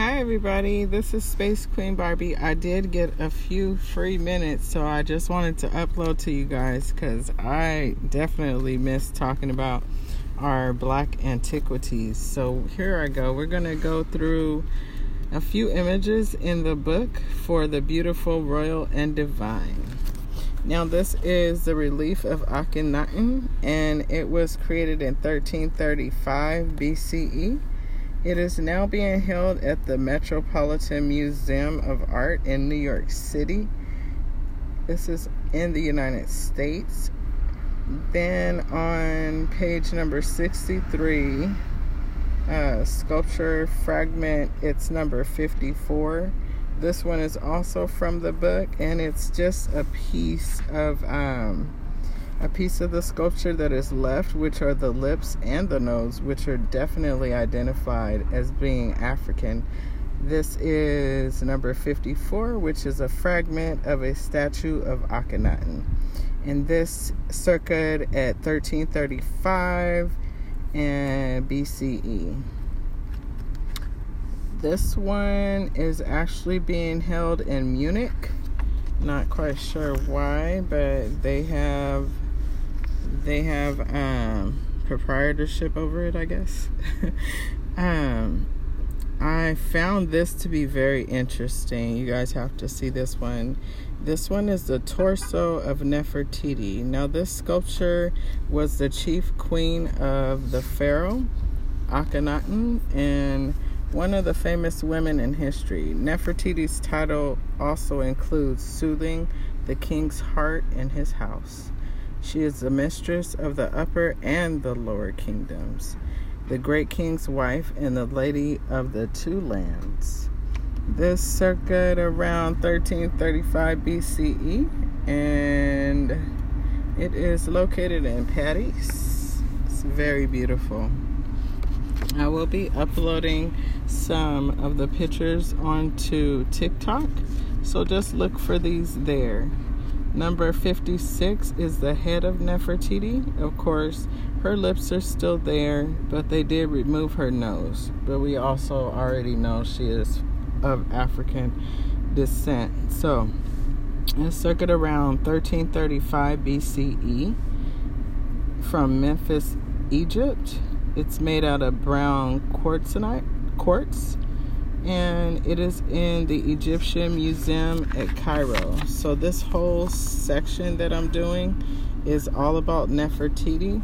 Hi everybody, this is Space Queen Barbie. I did get a few free minutes, so I just wanted to upload to you guys because I definitely missed talking about our Black antiquities. So here I go. We're going to go through a few images in the book for the beautiful, royal, and divine. Now this is the relief of Akhenaten, and it was created in 1335 BCE. It is now being held at the Metropolitan Museum of Art in New York City. This is in the United States. Then on page number 63, sculpture fragment, it's number 54. This one is also from the book, and it's just a piece of the sculpture that is left, which are the lips and the nose, which are definitely identified as being African. This is number 54, which is a fragment of a statue of Akhenaten. And this circa at 1335 and BCE. This one is actually being held in Munich. Not quite sure why, but they have proprietorship over it, I guess. I found this to be very interesting. You guys have to see this one. This one is the torso of Nefertiti. Now, this sculpture was the chief queen of the pharaoh, Akhenaten, and one of the famous women in history. Nefertiti's title also includes soothing the king's heart in his house. She is the mistress of the upper and the lower kingdoms, the great king's wife, and the lady of the two lands. This circa around 1335 BCE, and it is located in Paris. It's very beautiful. I will be uploading some of the pictures onto TikTok, so just look for these there. Number 56 is the head of Nefertiti. Of course, her lips are still there, but they did remove her nose. But we also already know she is of African descent. So, it's circa around 1335 BCE from Memphis, Egypt. It's made out of brown quartz, and it is in the Egyptian Museum at Cairo. So this whole section that I'm doing is all about Nefertiti.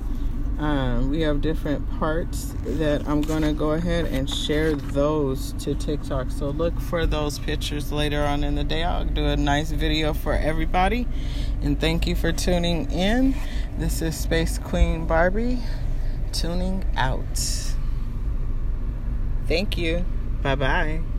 We have different parts that I'm going to go ahead and share those to TikTok. So look for those pictures later on in the day. I'll do a nice video for everybody. And thank you for tuning in. This is Space Queen Barbie. Tuning out. Thank you. Bye-bye.